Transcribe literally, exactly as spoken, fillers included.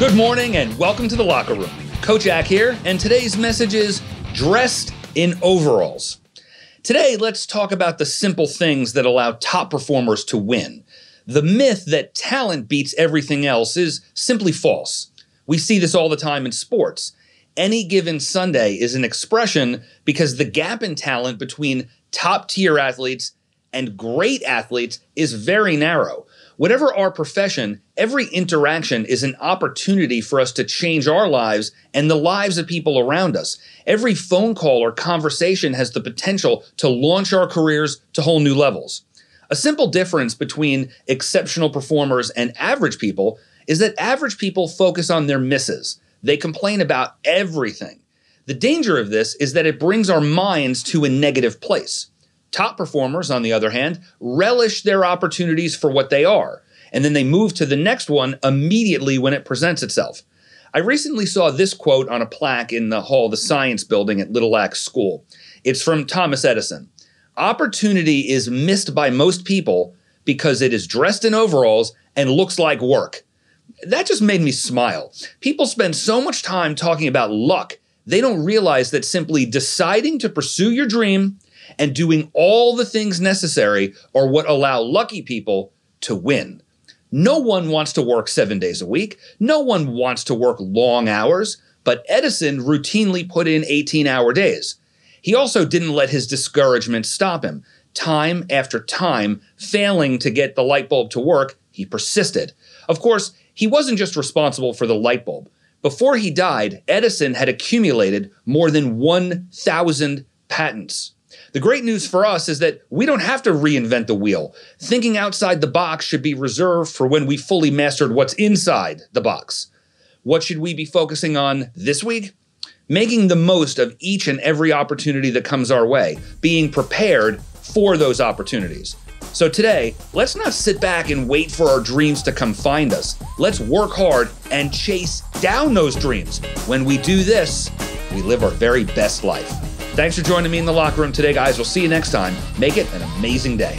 Good morning and welcome to The Locker Room. Coach Ack here, and today's message is dressed in overalls. Today, let's talk about the simple things that allow top performers to win. The myth that talent beats everything else is simply false. We see this all the time in sports. Any given Sunday is an expression because the gap in talent between top-tier athletes and great athletes is very narrow. Whatever our profession, every interaction is an opportunity for us to change our lives and the lives of people around us. Every phone call or conversation has the potential to launch our careers to whole new levels. A simple difference between exceptional performers and average people is that average people focus on their misses. They complain about everything. The danger of this is that it brings our minds to a negative place. Top performers, on the other hand, relish their opportunities for what they are, and then they move to the next one immediately when it presents itself. I recently saw this quote on a plaque in the Hall of the Science Building at Little Lack School. It's from Thomas Edison. "Opportunity is missed by most people because it is dressed in overalls and looks like work." That just made me smile. People spend so much time talking about luck, they don't realize that simply deciding to pursue your dream and doing all the things necessary are what allow lucky people to win. No one wants to work seven days a week. No one wants to work long hours, but Edison routinely put in eighteen-hour days. He also didn't let his discouragement stop him. Time after time, failing to get the light bulb to work, he persisted. Of course, he wasn't just responsible for the light bulb. Before he died, Edison had accumulated more than one thousand patents. The great news for us is that we don't have to reinvent the wheel. Thinking outside the box should be reserved for when we fully mastered what's inside the box. What should we be focusing on this week? Making the most of each and every opportunity that comes our way, being prepared for those opportunities. So today, let's not sit back and wait for our dreams to come find us. Let's work hard and chase down those dreams. When we do this, we live our very best life. Thanks for joining me in The Locker Room today, guys. We'll see you next time. Make it an amazing day.